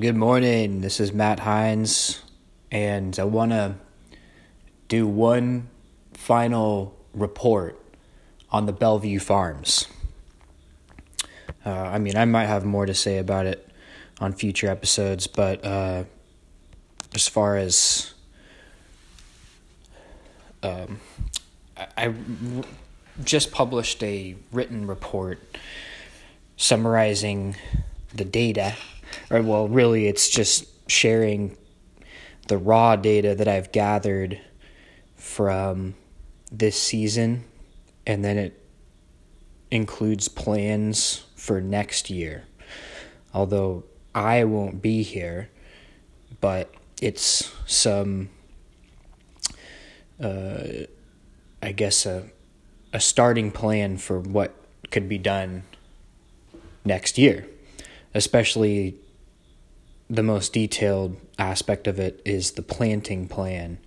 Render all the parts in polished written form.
Good morning, this is Matt Hines, and I want to do one final report on the Bellevue Farms. I might have more to say about it on future episodes, but as far as I just published a written report summarizing the data. Or, well, really, it's just sharing the raw data that I've gathered from this season, and then it includes plans for next year. Although I won't be here, but it's some, a starting plan for what could be done next year. Especially the most detailed aspect of it is the planting plan.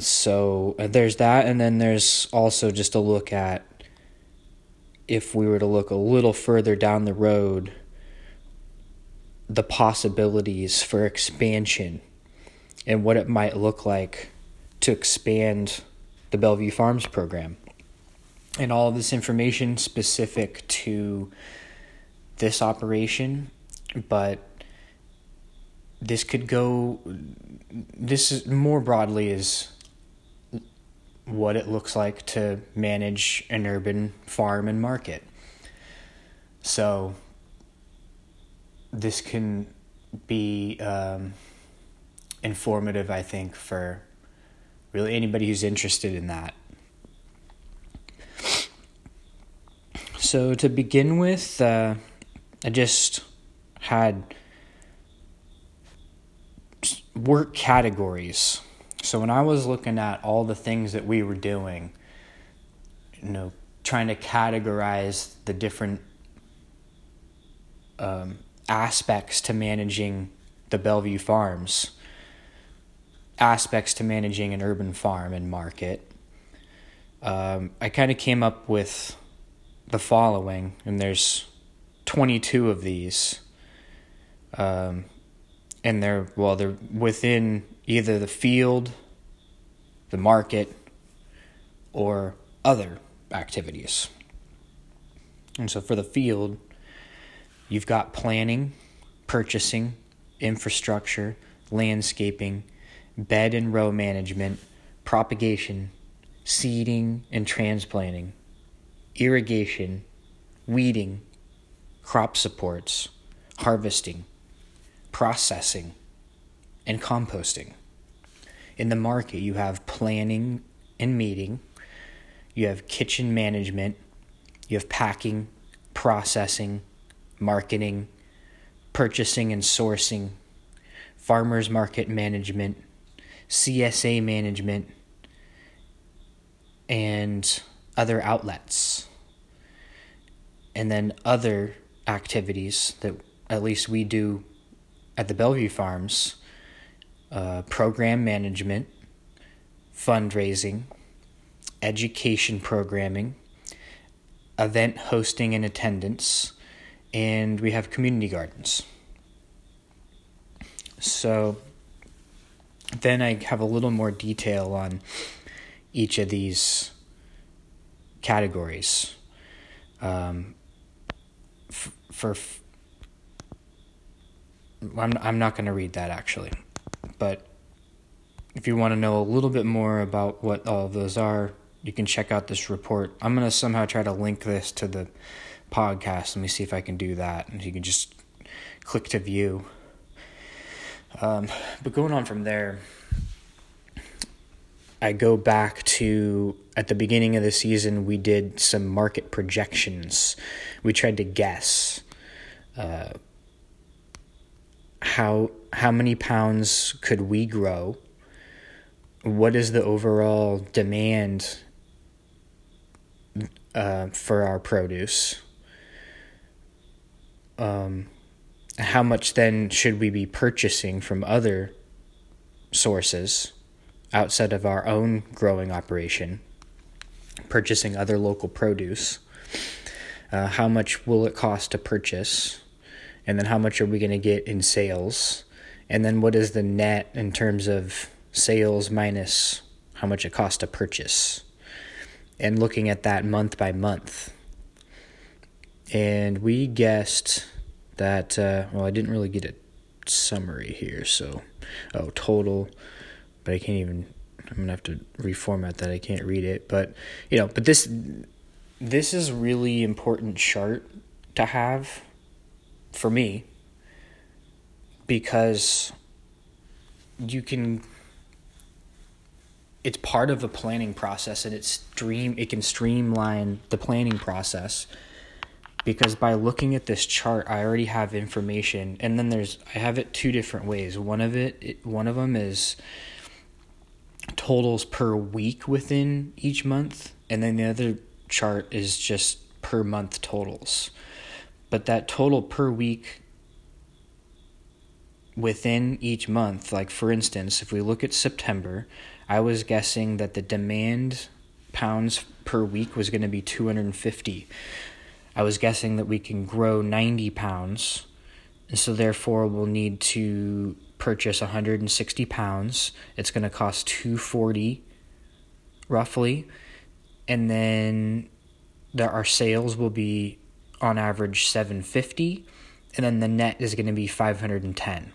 So there's that, and then there's also just a look at if we were to look a little further down the road, the possibilities for expansion and what it might look like to expand the Bellevue Farms program. And all of this information specific to this operation, but this more broadly is what it looks like to manage an urban farm and market. So this can be informative, I think, for really anybody who's interested in that. So to begin with, I just had work categories. So when I was looking at all the things that we were doing, trying to categorize the different aspects to managing the Bellevue Farms, aspects to managing an urban farm and market, I kind of came up with the following, and there's 22 of these, and they're within either the field, the market, or other activities. And so for the field, you've got planning, purchasing, infrastructure, landscaping, bed and row management, propagation, seeding and transplanting, irrigation, weeding, crop supports, harvesting, processing, and composting. In the market, you have planning and meeting, you have kitchen management, you have packing, processing, marketing, purchasing and sourcing, farmers market management, CSA management, and other outlets. And then other activities that at least we do at the Bellevue Farms, program management, fundraising, education programming, event hosting and attendance, and we have community gardens. So then I have a little more detail on each of these categories. I'm not going to read that actually, but if you want to know a little bit more about what all of those are, you can check out this report. I'm going to somehow try to link this to the podcast. Let me see if I can do that, and you can just click to view. But going on from there, I go back to at the beginning of the season, we did some market projections. We tried to guess how many pounds could we grow? What is the overall demand for our produce? How much then should we be purchasing from other sources outside of our own growing operation, purchasing other local produce? How much will it cost to purchase? and then how much are we going to get in sales, and then what is the net in terms of sales minus how much it costs to purchase, and looking at that month by month. And we guessed that, well, I didn't really get a summary here, so, oh, total, but I can't even, I'm going to have to reformat that, I can't read it, but, you know, but this is really important chart to have for me, because you can, it's part of the planning process, and it can streamline the planning process, because by looking at this chart, I already have information. And then I have it two different ways. One of them is totals per week within each month, and then the other chart is just per month totals. But that total per week within each month, like for instance, if we look at September, I was guessing that the demand pounds per week was going to be 250. I was guessing that we can grow 90 pounds, and so therefore we'll need to purchase 160 pounds. It's going to cost $240 roughly, and then our sales will be on average $750, and then the net is going to be $510.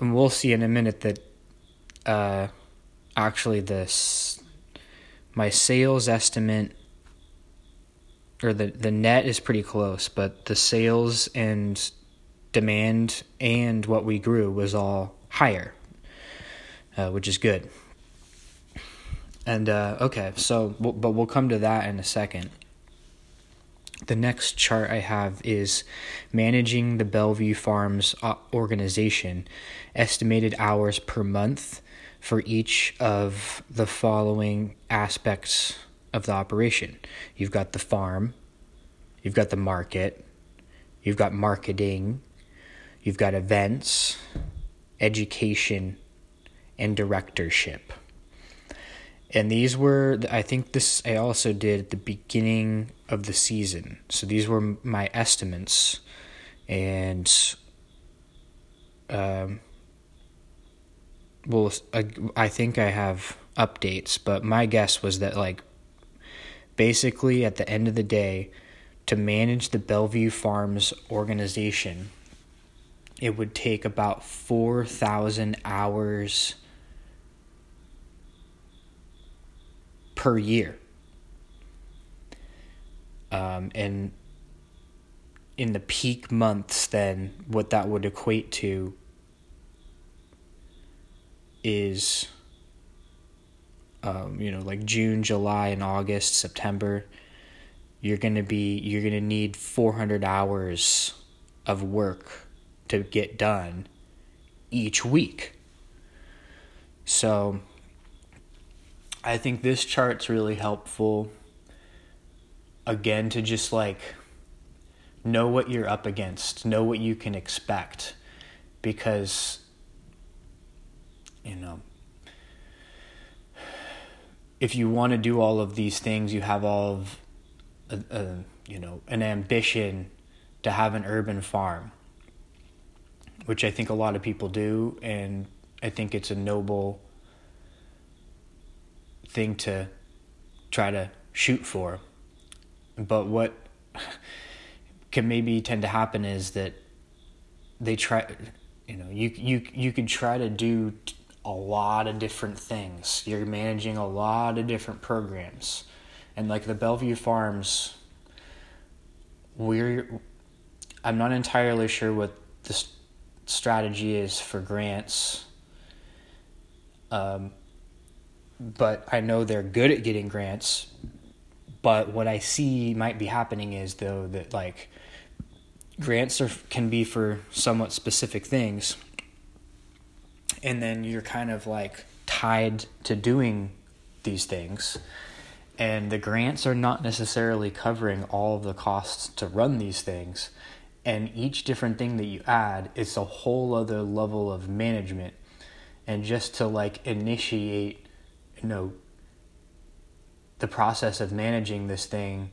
And we'll see in a minute that actually my sales estimate, or the net is pretty close, but the sales and demand and what we grew was all higher, which is good. And okay, so but we'll come to that in a second. The next chart I have is managing the Bellevue Farms organization, estimated hours per month for each of the following aspects of the operation. You've got the farm, you've got the market, you've got marketing, you've got events, education, and directorship. And these were, I think this I also did at the beginning of the season. So these were my estimates, and well, I think I have updates, but my guess was that, like, basically at the end of the day, to manage the Bellevue Farms organization, it would take about 4,000 hours per year. And in the peak months, then what that would equate to is, you know, like June, July, and August, September, you're gonna need 400 hours of work to get done each week. So I think this chart's really helpful, again, to just, like, know what you're up against, know what you can expect, because, you know, if you want to do all of these things, you have all of, you know, an ambition to have an urban farm, which I think a lot of people do, and I think it's a noble thing to try to shoot for. But what can maybe tend to happen is that they try, you know, you could try to do a lot of different things. You're managing a lot of different programs. And like the Bellevue Farms, I'm not entirely sure what the strategy is for grants. But I know they're good at getting grants. But what I see might be happening is, though, that, like, grants can be for somewhat specific things, and then you're kind of, like, tied to doing these things, and the grants are not necessarily covering all of the costs to run these things, and each different thing that you add is a whole other level of management. And just to, like, initiate, you know, the process of managing this thing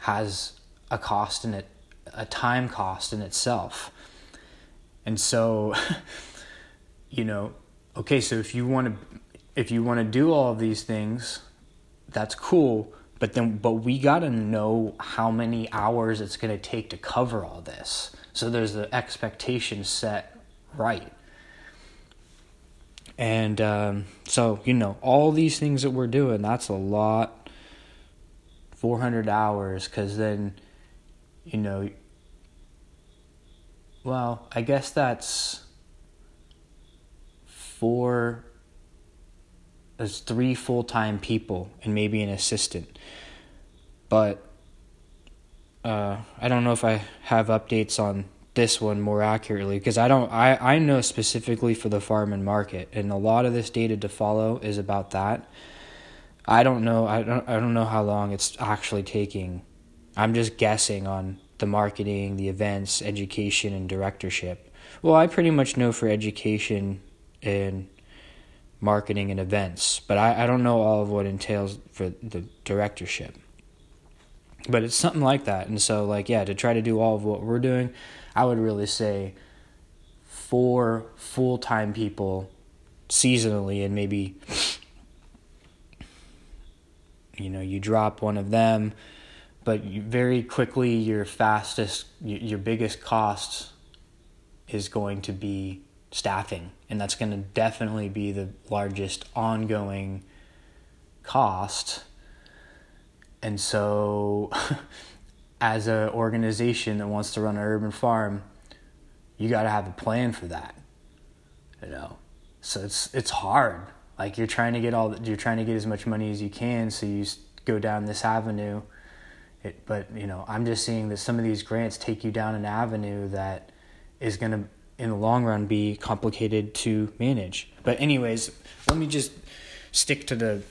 has a cost in it a time cost in itself. And so, you know, okay, so if you want to do all of these things, that's cool, but we got to know how many hours it's going to take to cover all this. So there's the expectation set right. And so, you know, all these things that we're doing, that's a lot, 400 hours, because then, you know, well, I guess that's three full-time people and maybe an assistant. But I don't know if I have updates on this one more accurately, because I know specifically for the farm and market, and a lot of this data to follow is about that. I don't know how long it's actually taking. I'm just guessing on the marketing, the events, education, and directorship. Well, I pretty much know for education and marketing and events, but I don't know all of what entails for the directorship. But it's something like that. And so, like, yeah, to try to do all of what we're doing, I would really say 4 full-time people seasonally, and maybe, you know, you drop one of them, but very quickly your biggest cost is going to be staffing. And that's going to definitely be the largest ongoing cost. And so as an organization that wants to run an urban farm, you got to have a plan for that, you know? So it's hard. Like, you're trying to get as much money as you can, so you go down this avenue. But, you know, I'm just seeing that some of these grants take you down an avenue that is going to, in the long run, be complicated to manage. But anyways, let me just try to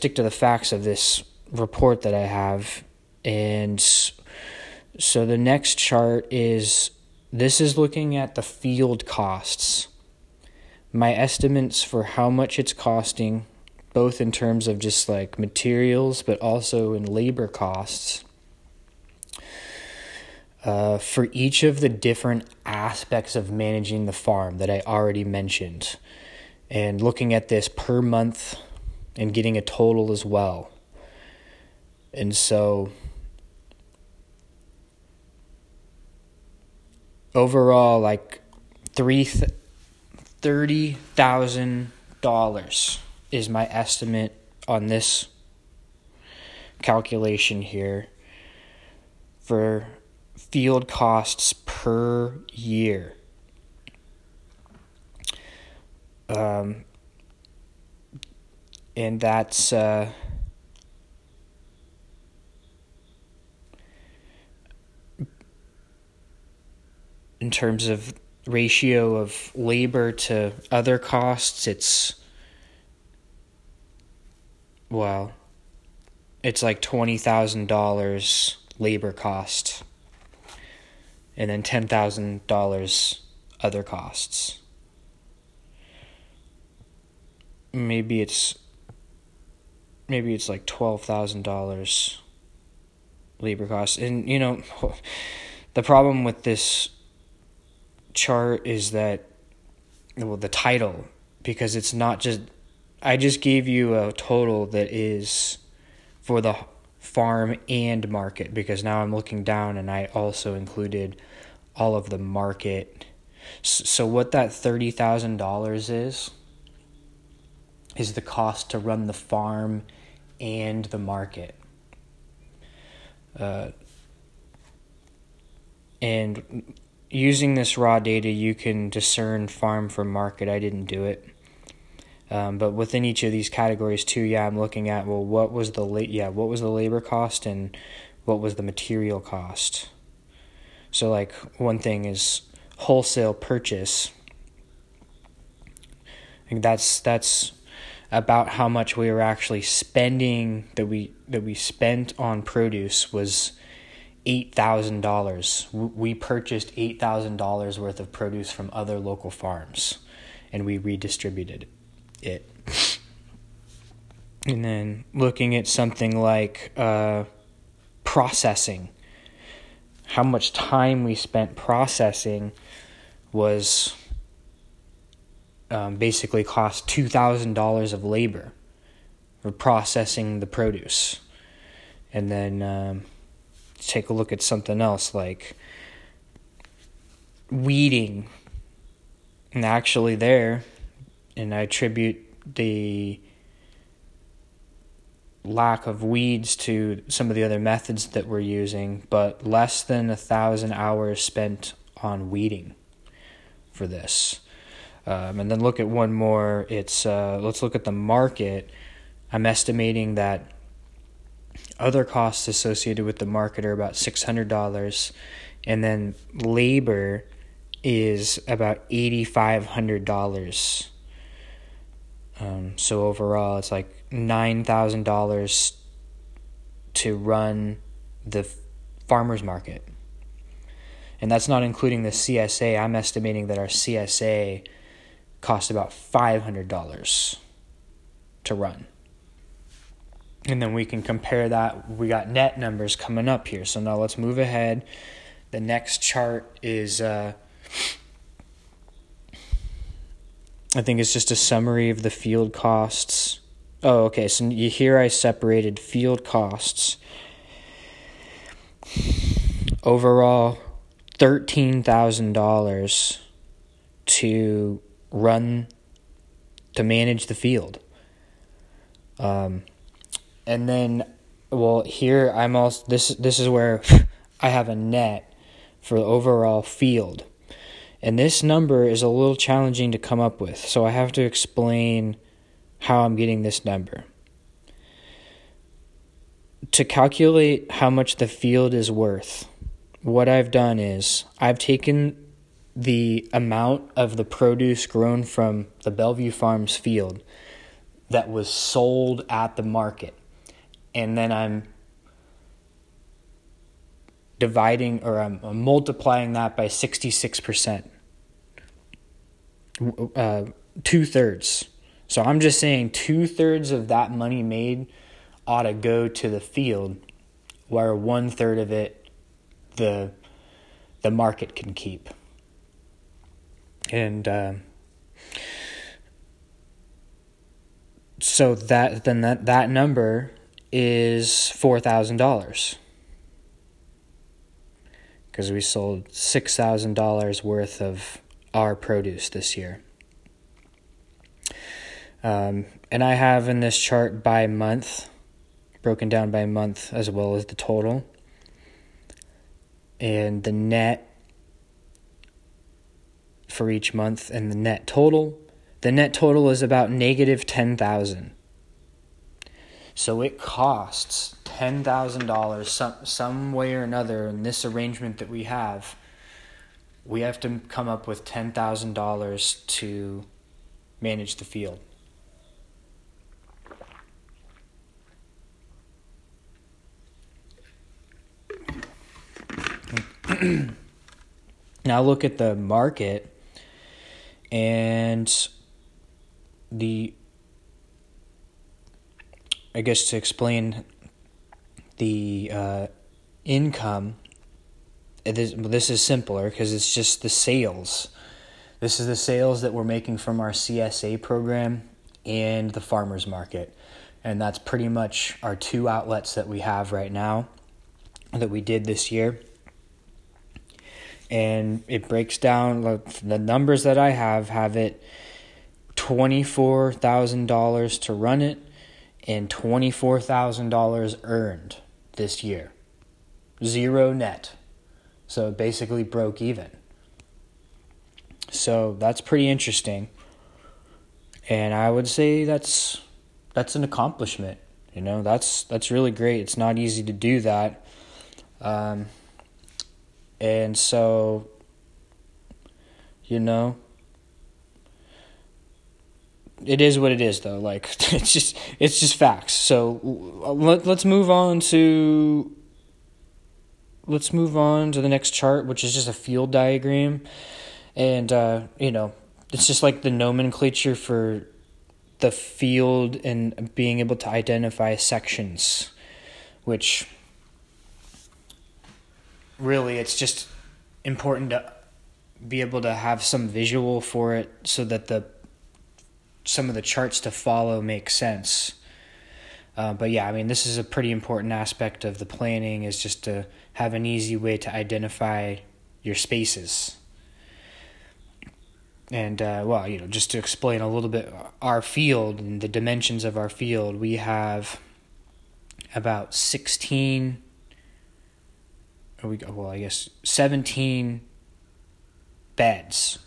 stick to the facts of this report that I have. And so the next chart is looking at the field costs. My estimates for how much it's costing, both in terms of just like materials, but also in labor costs, for each of the different aspects of managing the farm that I already mentioned, and looking at this per month and getting a total as well. And so overall, like $30,000 is my estimate on this calculation here for field costs per year. And that's in terms of ratio of labor to other costs, it's like $20,000 labor cost, and then $10,000 other costs. Maybe it's like $12,000 labor costs. And, you know, the problem with this chart is that, well, the title, because it's not just, I just gave you a total that is for the farm and market, because now I'm looking down and I also included all of the market. So what that $30,000 is the cost to run the farm and the market. And using this raw data, you can discern farm from market. I didn't do it. But within each of these categories too, yeah, I'm looking at, well, what was the labor cost and what was the material cost? So, like, one thing is wholesale purchase. And that's about how much we were actually spending, that we spent on produce was $8,000. We purchased $8,000 worth of produce from other local farms, and we redistributed it. And then looking at something like processing, how much time we spent processing was basically cost $2,000 of labor for processing the produce. And then take a look at something else like weeding. And actually there, and I attribute the lack of weeds to some of the other methods that we're using, but less than 1,000 hours spent on weeding for this. And then look at one more. It's let's look at the market. I'm estimating that other costs associated with the market are about $600, and then labor is about $8,500. So overall, it's like $9,000 to run the farmer's market. And that's not including the CSA. I'm estimating that our CSA cost about $500 to run. And then we can compare that. We got net numbers coming up here. So now let's move ahead. The next chart is... I think it's just a summary of the field costs. Oh, okay, so here I separated field costs. Overall, $13,000 to manage the field. And then, well, here I'm also, this is where I have a net for the overall field. And this number is a little challenging to come up with, so I have to explain how I'm getting this number. To calculate how much the field is worth, what I've done is I've taken the amount of the produce grown from the Bellevue Farms field that was sold at the market, and then I'm dividing, or I'm multiplying that by 66%. 2/3. So I'm just saying 2/3 of that money made ought to go to the field, where 1/3 of it the market can keep. And so that number is $4,000. Because we sold $6,000 worth of our produce this year. And I have in this chart by month, broken down by month as well as the total. And the net for each month and the net total. The net total is about negative $10,000. So it costs $10,000 some way or another in this arrangement that we have. We have to come up with $10,000 to manage the field. Now look at the market and the... I guess to explain the income, this is simpler because it's just the sales. This is the sales that we're making from our CSA program and the farmer's market. And that's pretty much our two outlets that we have right now that we did this year. And it breaks down, the numbers that I have it $24,000 to run it, and $24,000 earned this year. Zero net. So it basically broke even. So that's pretty interesting. And I would say that's an accomplishment. You know, that's really great. It's not easy to do that. And so, you know, it is what it is, though. Like, it's just facts. So let's move on to the next chart, which is just a field diagram, and you know, it's just like the nomenclature for the field and being able to identify sections, which really it's just important to be able to have some visual for it so that some of the charts to follow make sense. But yeah, I mean, this is a pretty important aspect of the planning, is just to have an easy way to identify your spaces. And, well, you know, just to explain a little bit our field and the dimensions of our field, we have about 17 beds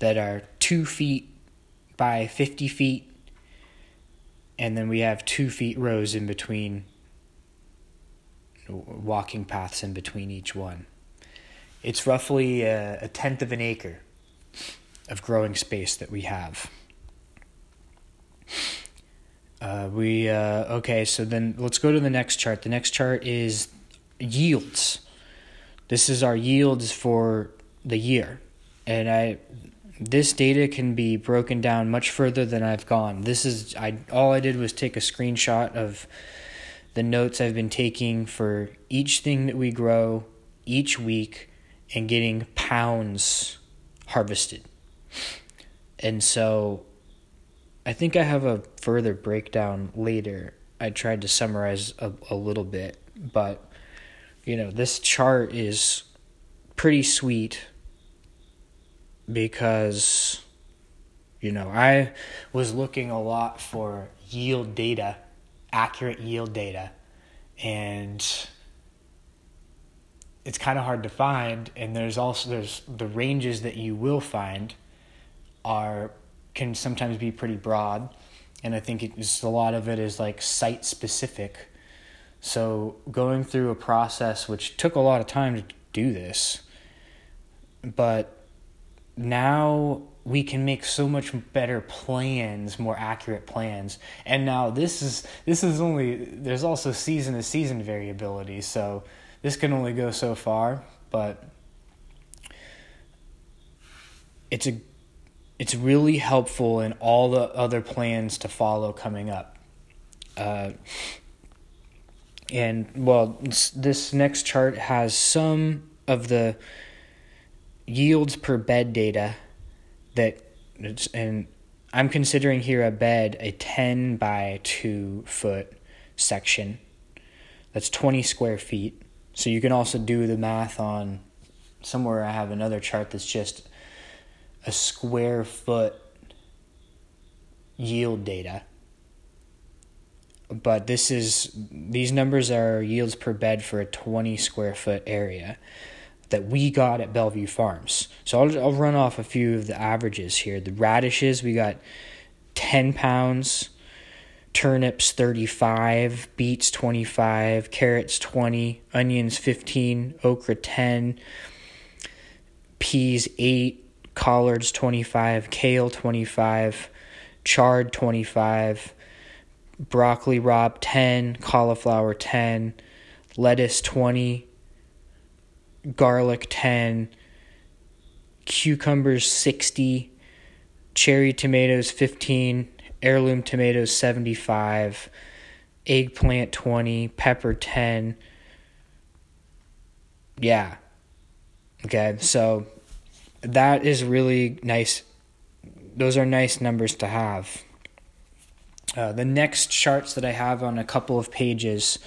that are 2 feet by 50 feet, and then we have 2 feet rows in between, walking paths in between each one. It's roughly a tenth of an acre of growing space that we have. Okay, so then let's go to the next chart. The next chart is yields. This is our yields for the year, and this data can be broken down much further than I've gone. All I did was take a screenshot of the notes I've been taking for each thing that we grow each week and getting pounds harvested. And so I think I have a further breakdown later. I tried to summarize a little bit, but you know, this chart is pretty sweet. Because, you know, I was looking a lot for yield data, accurate yield data, and it's kind of hard to find. And there's the ranges that you will find can sometimes be pretty broad, and I think a lot of it is like site specific. So going through a process which took a lot of time to do this, but now we can make so much better plans, more accurate plans. And now there's also season to season variability, so this can only go so far, but it's really helpful in all the other plans to follow coming up. And well, this next chart has some of the yields per bed data and I'm considering here a bed a 10 by 2 foot section. That's 20 square feet. So you can also do the math on somewhere. I have another chart that's just a square foot yield data. But these numbers are yields per bed for a 20 square foot area that we got at Bellevue Farms. So I'll run off a few of the averages here. The radishes, we got 10 pounds, turnips 35, beets 25, carrots 20, onions 15, okra 10, peas 8, collards 25, kale 25, chard 25, broccoli rob 10, cauliflower 10, lettuce 20, garlic 10, cucumbers 60, cherry tomatoes 15, heirloom tomatoes 75, eggplant 20, pepper 10. Yeah. Okay, so that is really nice. Those are nice numbers to have. The next charts that I have on a couple of pages,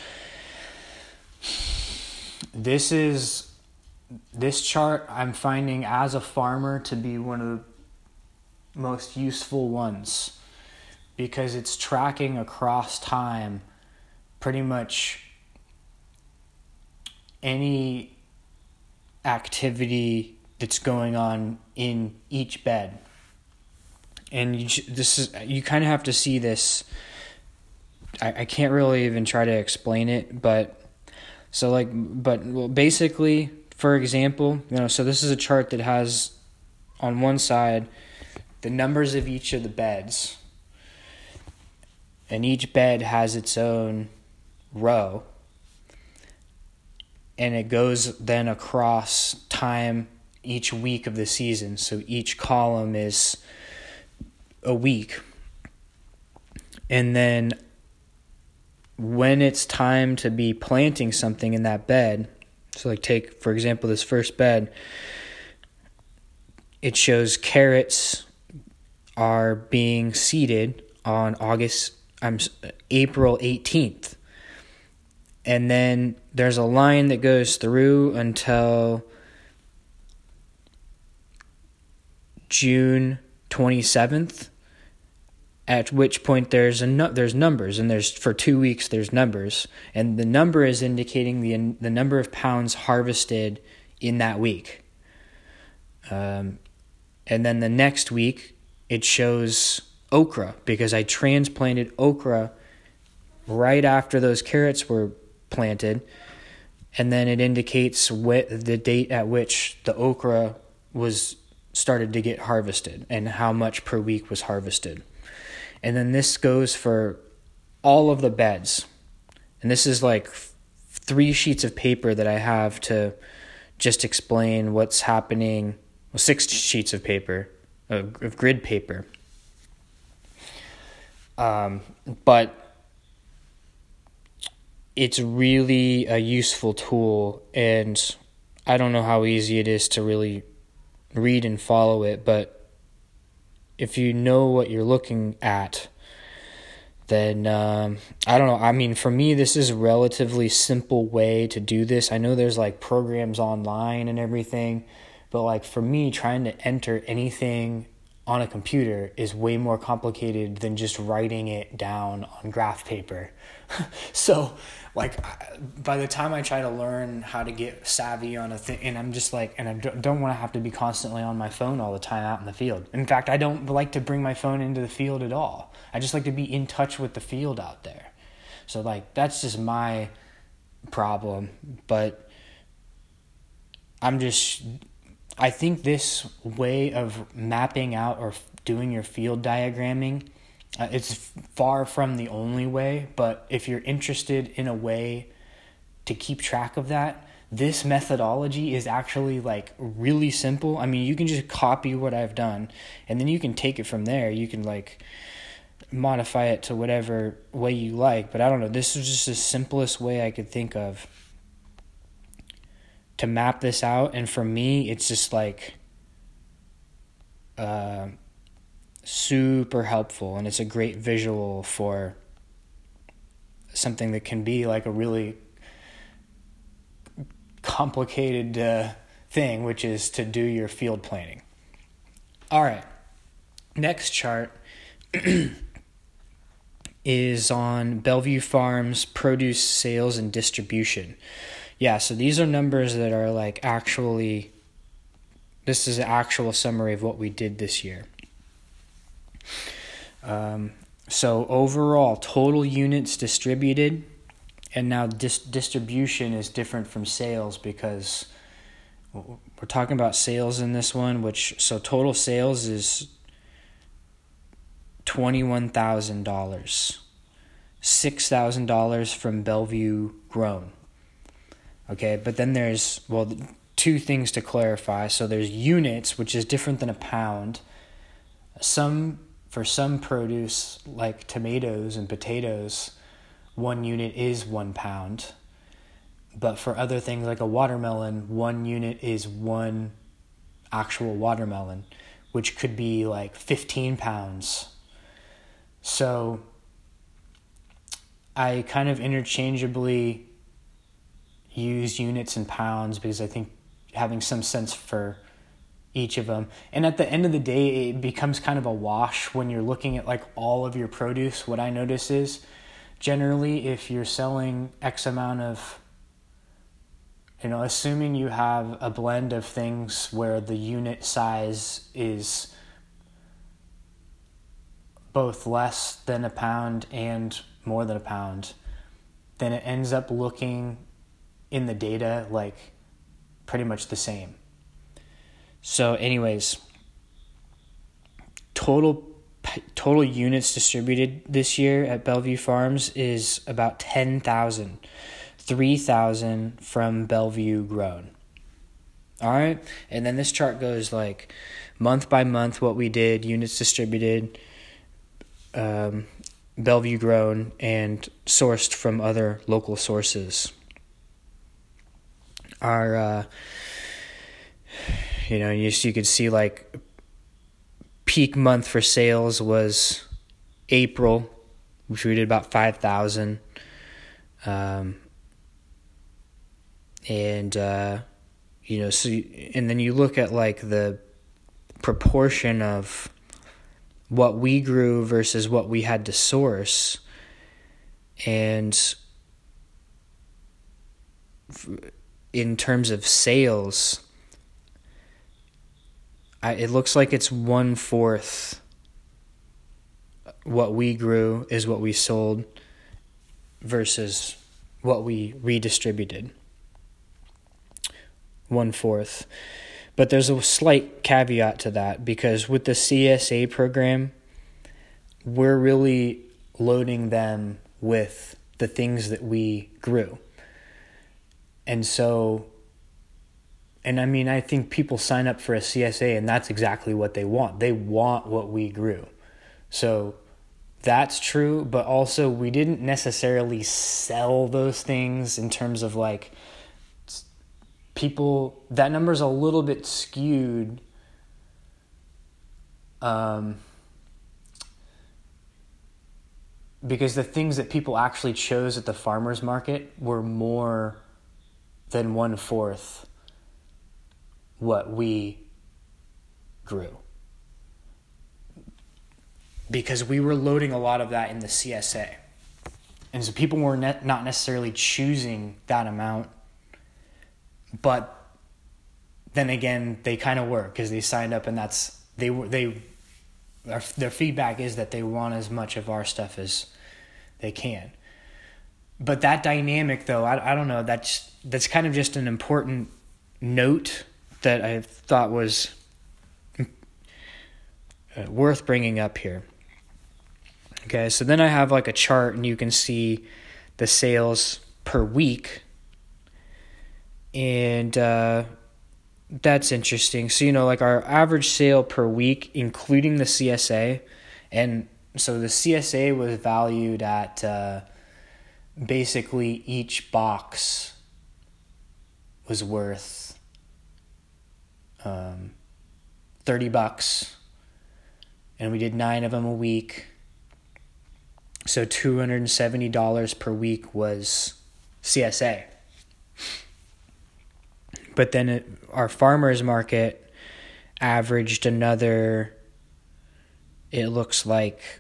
this chart I'm finding as a farmer to be one of the most useful ones, because it's tracking across time pretty much any activity that's going on in each bed. And you kind of have to see this. I can't really even try to explain it, but basically, for example, you know, so this is a chart that has on one side the numbers of each of the beds, and each bed has its own row, and it goes then across time each week of the season. So each column is a week, and then when it's time to be planting something in that bed, So like take, for example, this first bed. It shows carrots are being seeded on April 18th. And then there's a line that goes through until June 27th, at which point there's numbers, and there's for 2 weeks there's numbers, and the number is indicating the number of pounds harvested in that week. And then the next week it shows okra, because I transplanted okra right after those carrots were planted, and then it indicates the date at which the okra was started to get harvested and how much per week was harvested. And then this goes for all of the beds. And this is like three sheets of paper that I have to just explain what's happening. Well, 6 sheets of paper, of grid paper. But it's really a useful tool, and I don't know how easy it is to really read and follow it, but if you know what you're looking at, then I don't know. I mean, for me, this is a relatively simple way to do this. I know there's like programs online and everything, but like for me, trying to enter anything on a computer is way more complicated than just writing it down on graph paper. So like by the time I try to learn how to get savvy on a thing, and I'm just like, and I don't want to have to be constantly on my phone all the time out in the field. In fact, I don't like to bring my phone into the field at all. I just like to be in touch with the field out there. So like, that's just my problem, but I think this way of mapping out or doing your field diagramming, it's far from the only way, but if you're interested in a way to keep track of that, this methodology is actually like really simple. I mean, you can just copy what I've done, and then you can take it from there. You can like modify it to whatever way you like, but I don't know. This is just the simplest way I could think of to map this out, and for me, it's just like super helpful, and it's a great visual for something that can be like a really complicated thing, which is to do your field planning. All right, next chart is on Bellevue Farms produce sales and distribution. Yeah, so these are numbers that are like actually, this is an actual summary of what we did this year. So overall, total units distributed, and now distribution is different from sales because we're talking about sales in this one, which, so total sales is $21,000, $6,000 from Bellevue Grown. Okay, but then there's, well, two things to clarify. So there's units, which is different than a pound. For some produce, like tomatoes and potatoes, one unit is 1 pound. But for other things like a watermelon, one unit is one actual watermelon, which could be like 15 pounds. So I kind of interchangeably use units and pounds because I think having some sense for each of them. And at the end of the day, it becomes kind of a wash when you're looking at like all of your produce. What I notice is generally if you're selling X amount of, you know, assuming you have a blend of things where the unit size is both less than a pound and more than a pound, then it ends up looking in the data like pretty much the same. So anyways, total units distributed this year at Bellevue Farms is about 10,000, 3,000 from Bellevue Grown. All right, and then this chart goes like month by month what we did, units distributed, Bellevue Grown, and sourced from other local sources. are, you know, you could see like peak month for sales was April, which we did about 5,000. You know, so and then you look at like the proportion of what we grew versus what we had to source, and in terms of sales, it looks like it's 1/4 what we grew is what we sold versus what we redistributed. 1/4. But there's a slight caveat to that, because with the CSA program, we're really loading them with the things that we grew. And so, and I mean, I think people sign up for a CSA and that's exactly what they want. They want what we grew. So that's true, but also we didn't necessarily sell those things in terms of like, people, that number's a little bit skewed because the things that people actually chose at the farmer's market were more than 1/4 what we grew, because we were loading a lot of that in the CSA. And so people were not necessarily choosing that amount. But then again, they kind of were, because they signed up, and that's their feedback is that they want as much of our stuff as they can. But that dynamic, though, I don't know. That's kind of just an important note that I thought was worth bringing up here. Okay, so then I have like a chart, and you can see the sales per week. And that's interesting. So, you know, like our average sale per week, including the CSA. And so the CSA was valued at basically each box was worth $30. And we did 9 of them a week. So $270 per week was CSA. But then our farmers market averaged another, it looks like,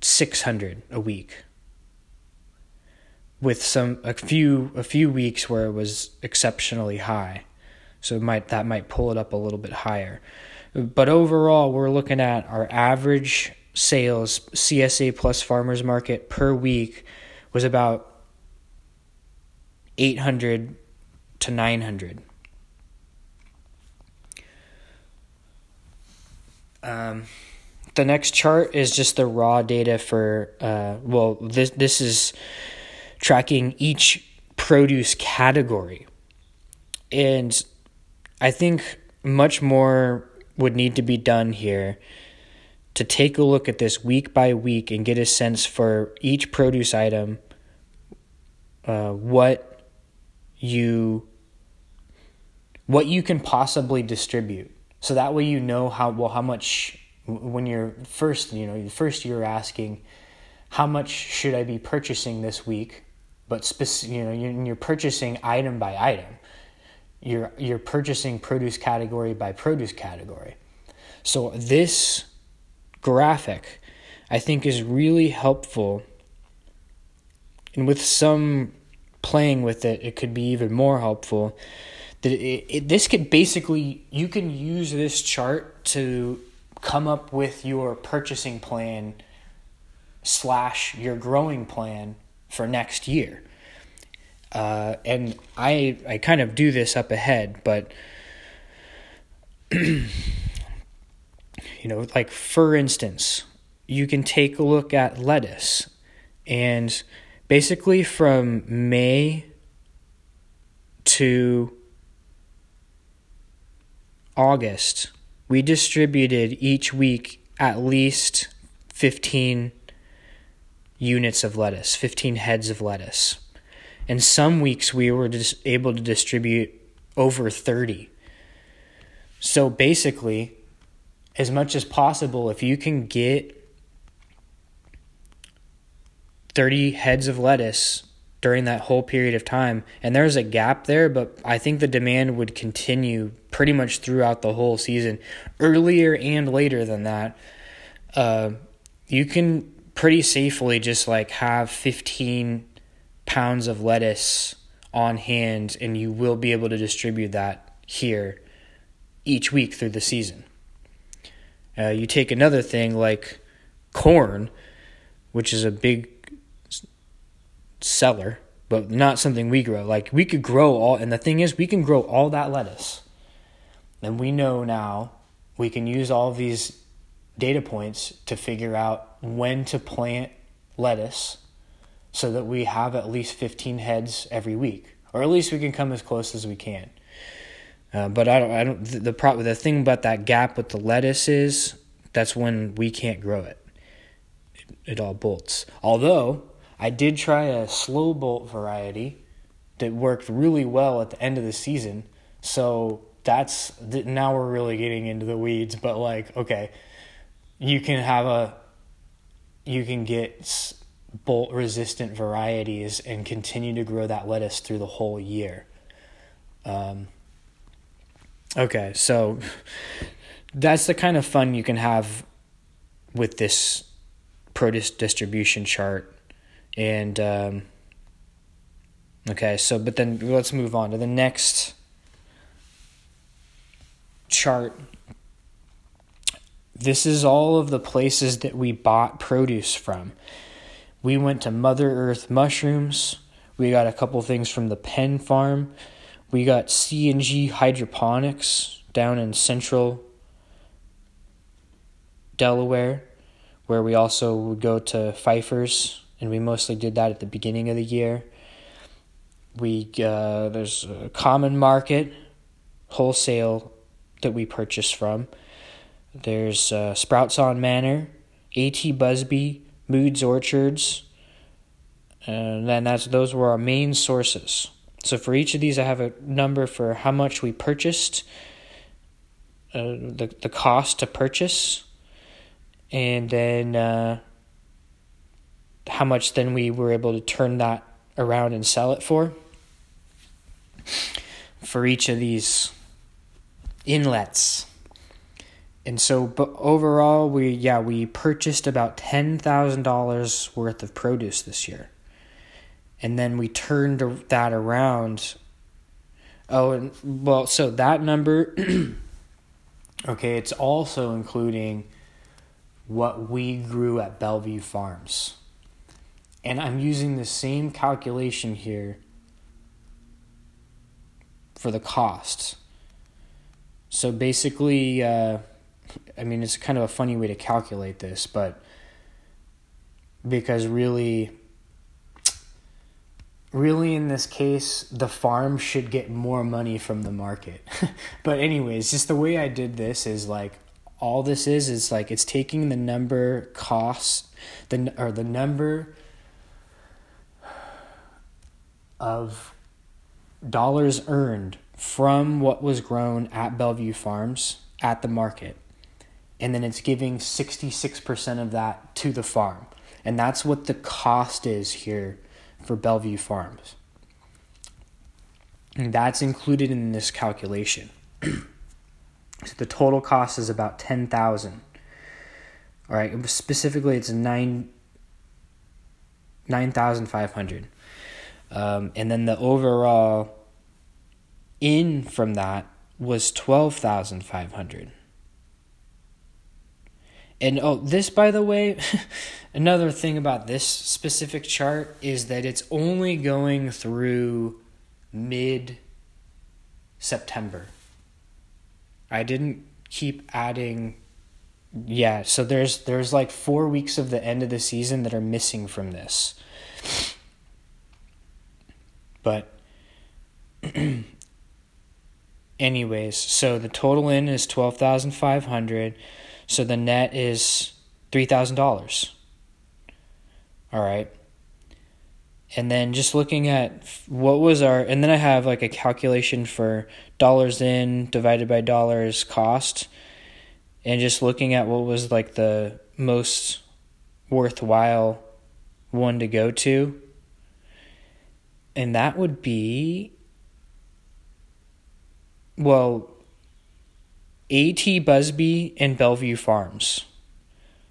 $600 a week, with a few weeks where it was exceptionally high, so that might pull it up a little bit higher. But overall, we're looking at our average sales CSA plus farmers market per week was about $800. To 900. The next chart is just the raw data for this is tracking each produce category, and I think much more would need to be done here to take a look at this week by week and get a sense for each produce item, what you can possibly distribute. So that way you know how much, when you're asking, how much should I be purchasing this week? But you're purchasing item by item. You're purchasing produce category by produce category. So this graphic, I think, is really helpful. And with some playing with it, it could be even more helpful. This could basically, you can use this chart to come up with your purchasing plan / your growing plan for next year. And I kind of do this up ahead, but you know, like for instance, you can take a look at lettuce, and basically from May to August, we distributed each week at least 15 units of lettuce, 15 heads of lettuce. And some weeks we were just able to distribute over 30. So basically, as much as possible, if you can get 30 heads of lettuce during that whole period of time, and there's a gap there, but I think the demand would continue pretty much throughout the whole season, earlier and later than that, you can pretty safely just like have 15 pounds of lettuce on hand, and you will be able to distribute that here each week through the season. You take another thing like corn, which is a big seller, but not something we grow. Like we could grow all, and the thing is we can grow all that lettuce. And we know now we can use all these data points to figure out when to plant lettuce so that we have at least 15 heads every week, or at least we can come as close as we can. But I don't. The thing about that gap with the lettuce is that's when we can't grow it. It all bolts. Although I did try a slow bolt variety that worked really well at the end of the season. So that's now we're really getting into the weeds. But like, okay, you can get bolt resistant varieties and continue to grow that lettuce through the whole year. Okay, so that's the kind of fun you can have with this produce distribution chart. And, but then let's move on to the next chart. This is all of the places that we bought produce from. We went to Mother Earth Mushrooms. We got a couple things from the Penn Farm. We got C&G Hydroponics down in central Delaware, where we also would go to Pfeiffer's, and we mostly did that at the beginning of the year. There's a Common Market wholesale that we purchased from. There's Sprouts On Manor, A.T. Busby, Moods Orchards, and then those were our main sources. So for each of these, I have a number for how much we purchased, the cost to purchase, and then how much then we were able to turn that around and sell it for. For each of these inlets. And so overall, we purchased about $10,000 worth of produce this year. And then we turned that around. So that number, okay, it's also including what we grew at Bellevue Farms. And I'm using the same calculation here for the cost. So basically, it's kind of a funny way to calculate this, but because really in this case, the farm should get more money from the market. But anyways, just the way I did this is like, all this is like, it's taking the number cost, the number of dollars earned from what was grown at Bellevue Farms at the market. And then it's giving 66% of that to the farm. And that's what the cost is here for Bellevue Farms. And that's included in this calculation. So the total cost is about $10,000. All right, specifically it's $9,500. And then the overall in from that was $12,500. And this, by the way, another thing about this specific chart is that it's only going through mid-September. I didn't keep adding. Yeah, so there's like 4 weeks of the end of the season that are missing from this. But anyways, so the total in is $12,500. So the net is $3,000. All right. And then just looking at what was our, and then I have like a calculation for dollars in divided by dollars cost, and just looking at what was like the most worthwhile one to go to. And that would be, well, A.T. Busby and Bellevue Farms.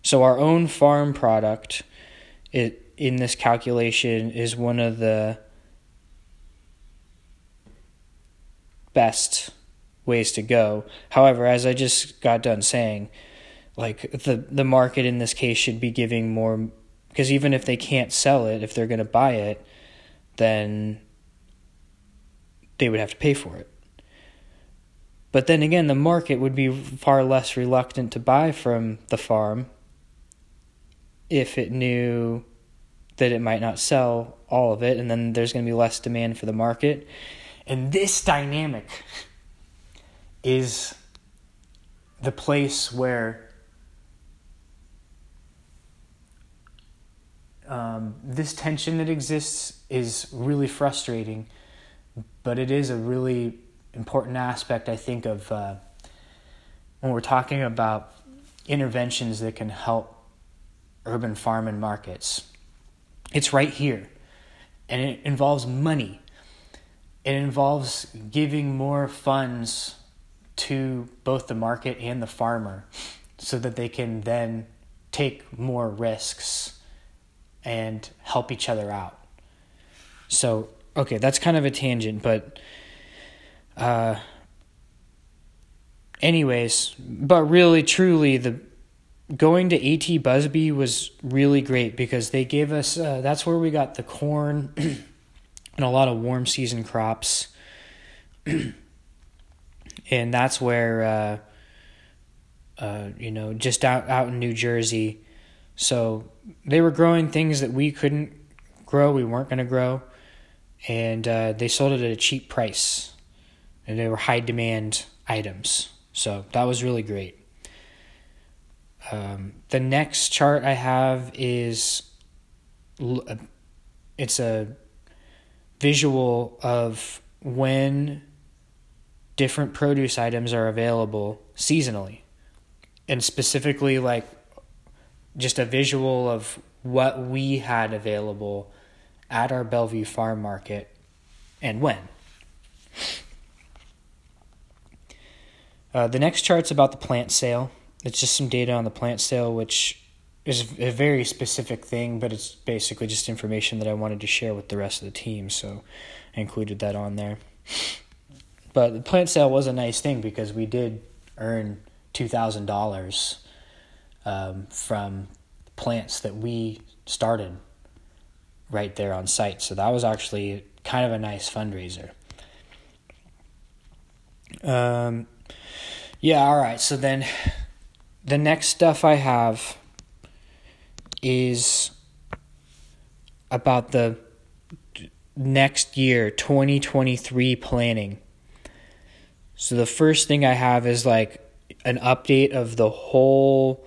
So our own farm product, it, in this calculation, is one of the best ways to go. However, as I just got done saying, like the market in this case should be giving more, because even if they can't sell it, if they're going to buy it, then they would have to pay for it. But then again, the market would be far less reluctant to buy from the farm if it knew that it might not sell all of it, and then there's going to be less demand for the market. And this dynamic is the place where this tension that exists is really frustrating, but it is a really important aspect, I think, of when we're talking about interventions that can help urban farm and markets. It's right here, and it involves money. It involves giving more funds to both the market and the farmer so that they can then take more risks and help each other out. So, okay, that's kind of a tangent, but anyways, but really, truly, the going to A.T. Busby was really great because they gave us, that's where we got the corn and a lot of warm season crops. And that's where, just out in New Jersey. So they were growing things that we couldn't grow, we weren't going to grow. And they sold it at a cheap price. And they were high demand items. So that was really great. The next chart I have is, it's a visual of when different produce items are available seasonally, and specifically like just a visual of what we had available at our Bellevue Farm Market and when. The next chart's about the plant sale. It's just some data on the plant sale, which is a very specific thing, but it's basically just information that I wanted to share with the rest of the team, so I included that on there. But the plant sale was a nice thing because we did earn $2,000 from plants that we started right there on site. So that was actually kind of a nice fundraiser. All right, so then the next stuff I have is about the next year, 2023 planning. So the first thing I have is like an update of the whole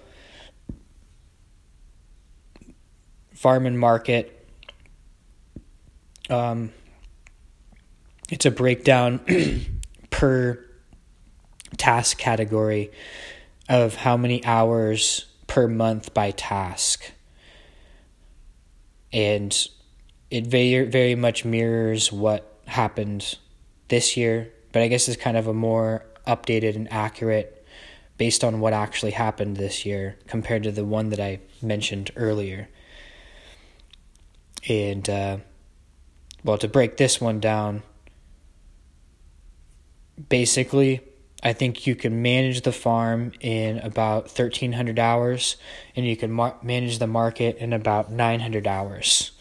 farm and market. It's a breakdown per task category of how many hours per month by task. And it very much mirrors what happened this year, but I guess it's kind of a more updated and accurate based on what actually happened this year compared to the one that I mentioned earlier. And, to break this one down, basically, I think you can manage the farm in about 1,300 hours, and you can manage the market in about 900 hours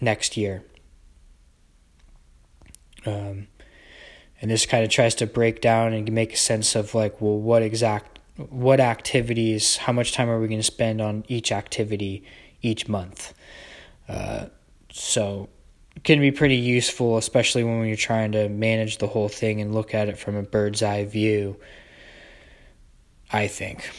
next year. And this kind of tries to break down and make a sense of like, well, what activities, how much time are we going to spend on each activity each month? So can be pretty useful, especially when you're trying to manage the whole thing and look at it from a bird's eye view, I think.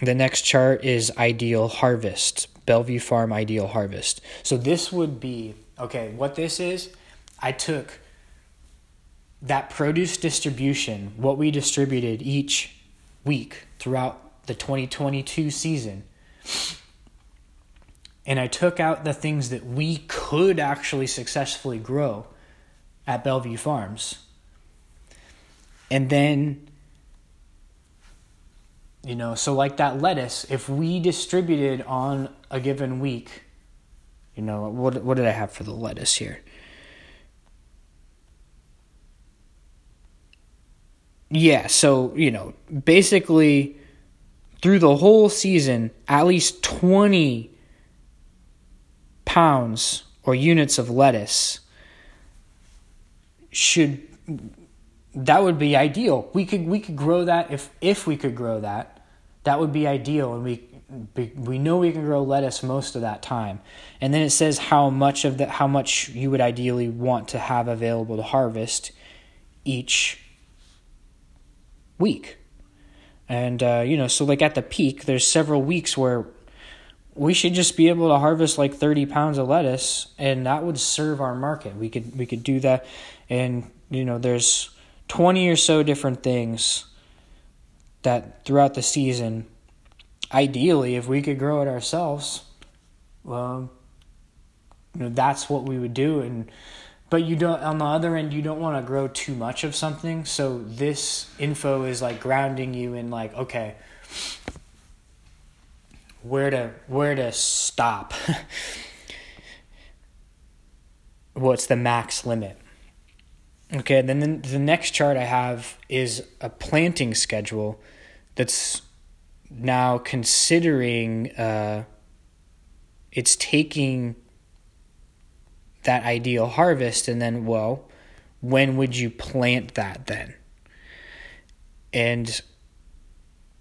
The next chart is ideal harvest Bellevue Farm Ideal Harvest. So this would be, okay, what this is, I took that produce distribution, what we distributed each week throughout the 2022 season, and I took out the things that we could actually successfully grow at Bellevue Farms. And then, you know, so like that lettuce, if we distributed on a given week, you know, what did I have for the lettuce here? Yeah, so, you know, basically through the whole season, at least 20 pounds or units of lettuce should, that would be ideal. We could grow that if we could grow that. That would be ideal, and we know we can grow lettuce most of that time. And then it says how much you would ideally want to have available to harvest each week. And you know, so like at the peak, there's several weeks where we should just be able to harvest like 30 pounds of lettuce, and that would serve our market. We could do that. And you know, there's 20 or so different things that throughout the season, ideally, if we could grow it ourselves, well, you know, that's what we would do. And but you don't, on the other end, you don't want to grow too much of something. So this info is like grounding you in like, okay, where to stop? What's the max limit? Okay, and then the next chart I have is a planting schedule that's now considering it's taking that ideal harvest, and then, well, when would you plant that then? And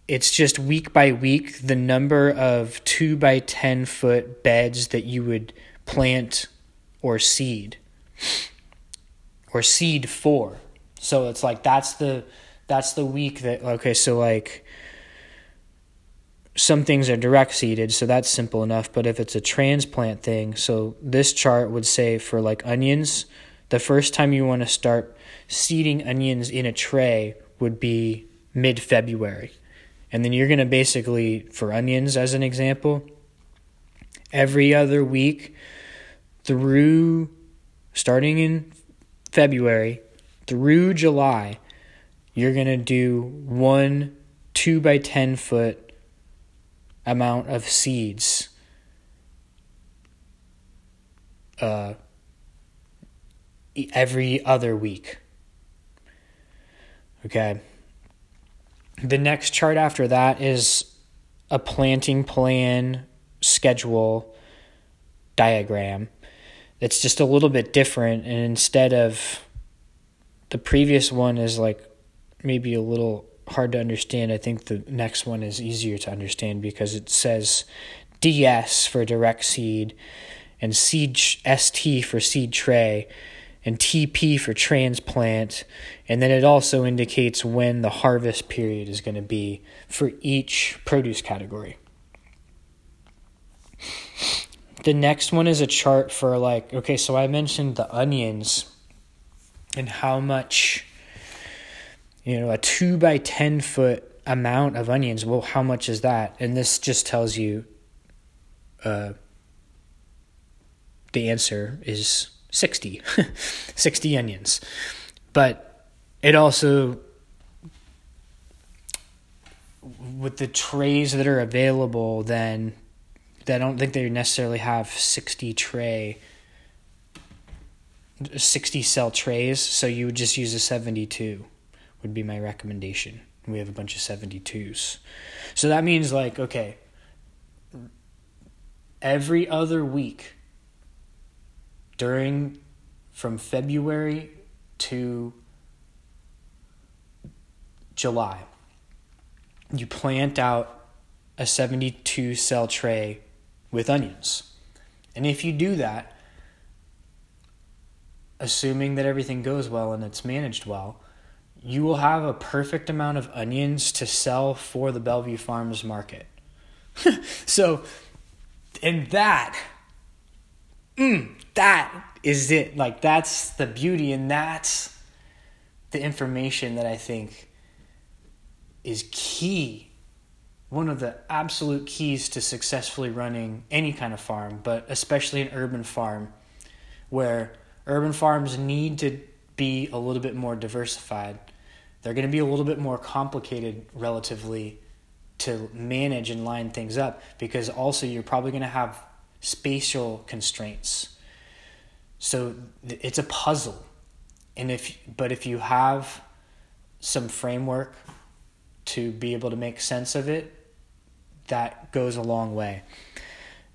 it's just week by week the number of 2 by 10 foot beds that you would plant or seed for. So it's like that's the week that, okay, so like some things are direct seeded, so that's simple enough. But if it's a transplant thing, so this chart would say for like onions, the first time you want to start seeding onions in a tray would be mid-February. And then you're going to basically, for onions as an example, every other week through, starting in February through July, you're going to do 1 2 by 10 foot amount of seeds every other week. Okay. The next chart after that is a planting plan schedule diagram. It's just a little bit different, and instead of the previous one is like maybe a little hard to understand, I think the next one is easier to understand because it says DS for direct seed, and seed ST for seed tray, and TP for transplant, and then it also indicates when the harvest period is going to be for each produce category. The next one is a chart for like, okay, so I mentioned the onions and how much, you know, a 2 by 10 foot amount of onions, well, how much is that? And this just tells you the answer is 60 onions. But it also, with the trays that are available, then I don't think they necessarily have 60 cell trays, so you would just use a 72. Would be my recommendation. We have a bunch of 72s. So that means like, okay, every other week from February to July, you plant out a 72 cell tray with onions. And if you do that, assuming that everything goes well and it's managed well, you will have a perfect amount of onions to sell for the Bellevue Farms market. So And that, that is it. Like, that's the beauty, and that's the information that I think is key. One of the absolute keys to successfully running any kind of farm, but especially an urban farm, where urban farms need to be a little bit more diversified. They're going to be a little bit more complicated relatively to manage and line things up, because also you're probably going to have spatial constraints. So it's a puzzle. And if you have some framework to be able to make sense of it, that goes a long way.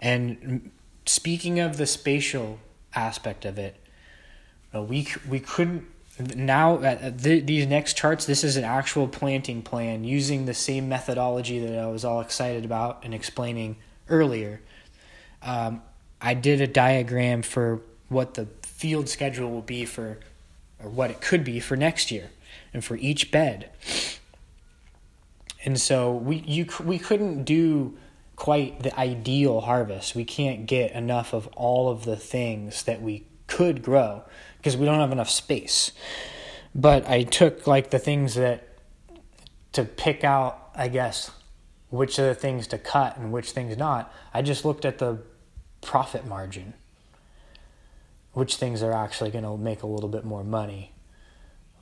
And speaking of the spatial aspect of it, we couldn't, now at these next charts, this is an actual planting plan using the same methodology that I was all excited about and explaining earlier. I did a diagram for what the field schedule will be for, or what it could be for next year, and for each bed. And so we couldn't do quite the ideal harvest. We can't get enough of all of the things that we could grow because we don't have enough space. But I took like the things that to pick out, I guess, which are the things to cut and which things not. I just looked at the profit margin, which things are actually going to make a little bit more money.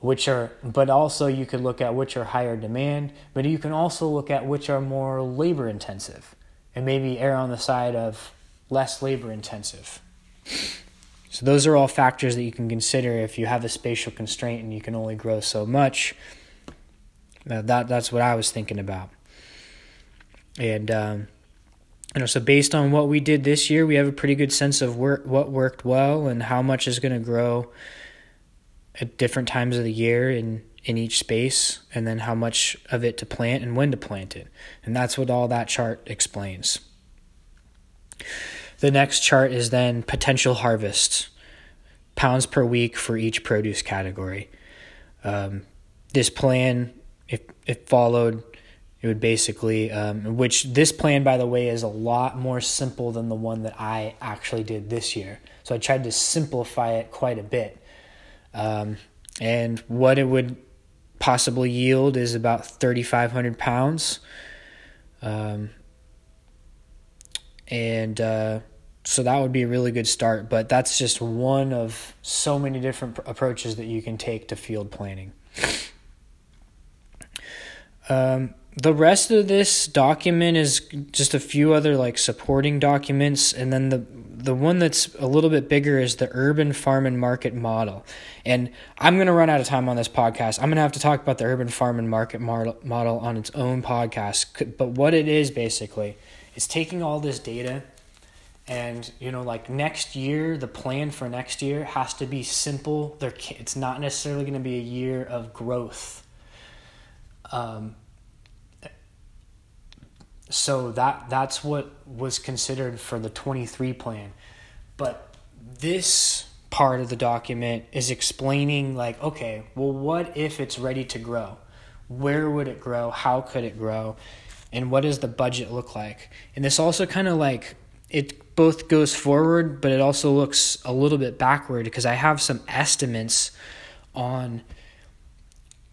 But also you could look at which are higher demand, but you can also look at which are more labor intensive, and maybe err on the side of less labor intensive. So those are all factors that you can consider if you have a spatial constraint and you can only grow so much. Now that's what I was thinking about. And so based on what we did this year, we have a pretty good sense of what worked well and how much is going to grow at different times of the year in each space, and then how much of it to plant and when to plant it. And that's what all that chart explains. The next chart is then potential harvests, pounds per week for each produce category. This plan, if it followed, it would basically, which this plan, by the way, is a lot more simple than the one that I actually did this year. So I tried to simplify it quite a bit. And what it would possibly yield is about 3,500 pounds. So that would be a really good start, but that's just one of so many different approaches that you can take to field planning. The rest of this document is just a few other like supporting documents, and then the one that's a little bit bigger is the urban farm and market model. And I'm going to run out of time on this podcast. I'm going to have to talk about the urban farm and market model on its own podcast. But what it is basically is taking all this data and, like next year, the plan for next year has to be simple. It's not necessarily going to be a year of growth. So that's what was considered for the 23 plan. But this part of the document is explaining like, okay, well, what if it's ready to grow? Where would it grow? How could it grow? And what does the budget look like? And this also kind of like, it both goes forward, but it also looks a little bit backward, because I have some estimates on,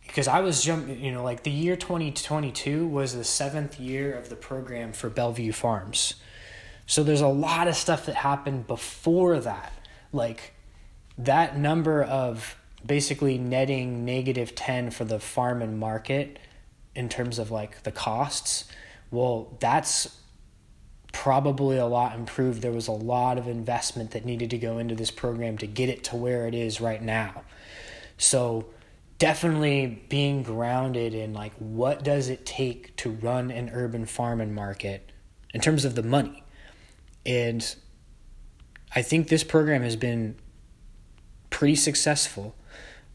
because I was jumping, the year 2022 was the 7th year of the program for Bellevue Farms. So there's a lot of stuff that happened before that. Like that number of basically netting -10 for the farm and market in terms of like the costs. Well, that's probably a lot improved. There was a lot of investment that needed to go into this program to get it to where it is right now. So definitely being grounded in like, what does it take to run an urban farm and market in terms of the money? And I think this program has been pretty successful,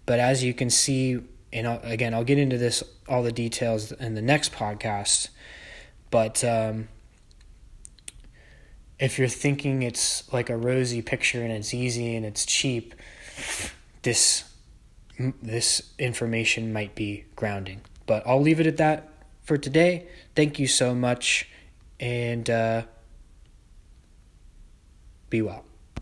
but as you can see, and again, I'll get into this, all the details in the next podcast, but if you're thinking it's like a rosy picture and it's easy and it's cheap, this information might be grounding. But I'll leave it at that for today. Thank you so much, and Be well.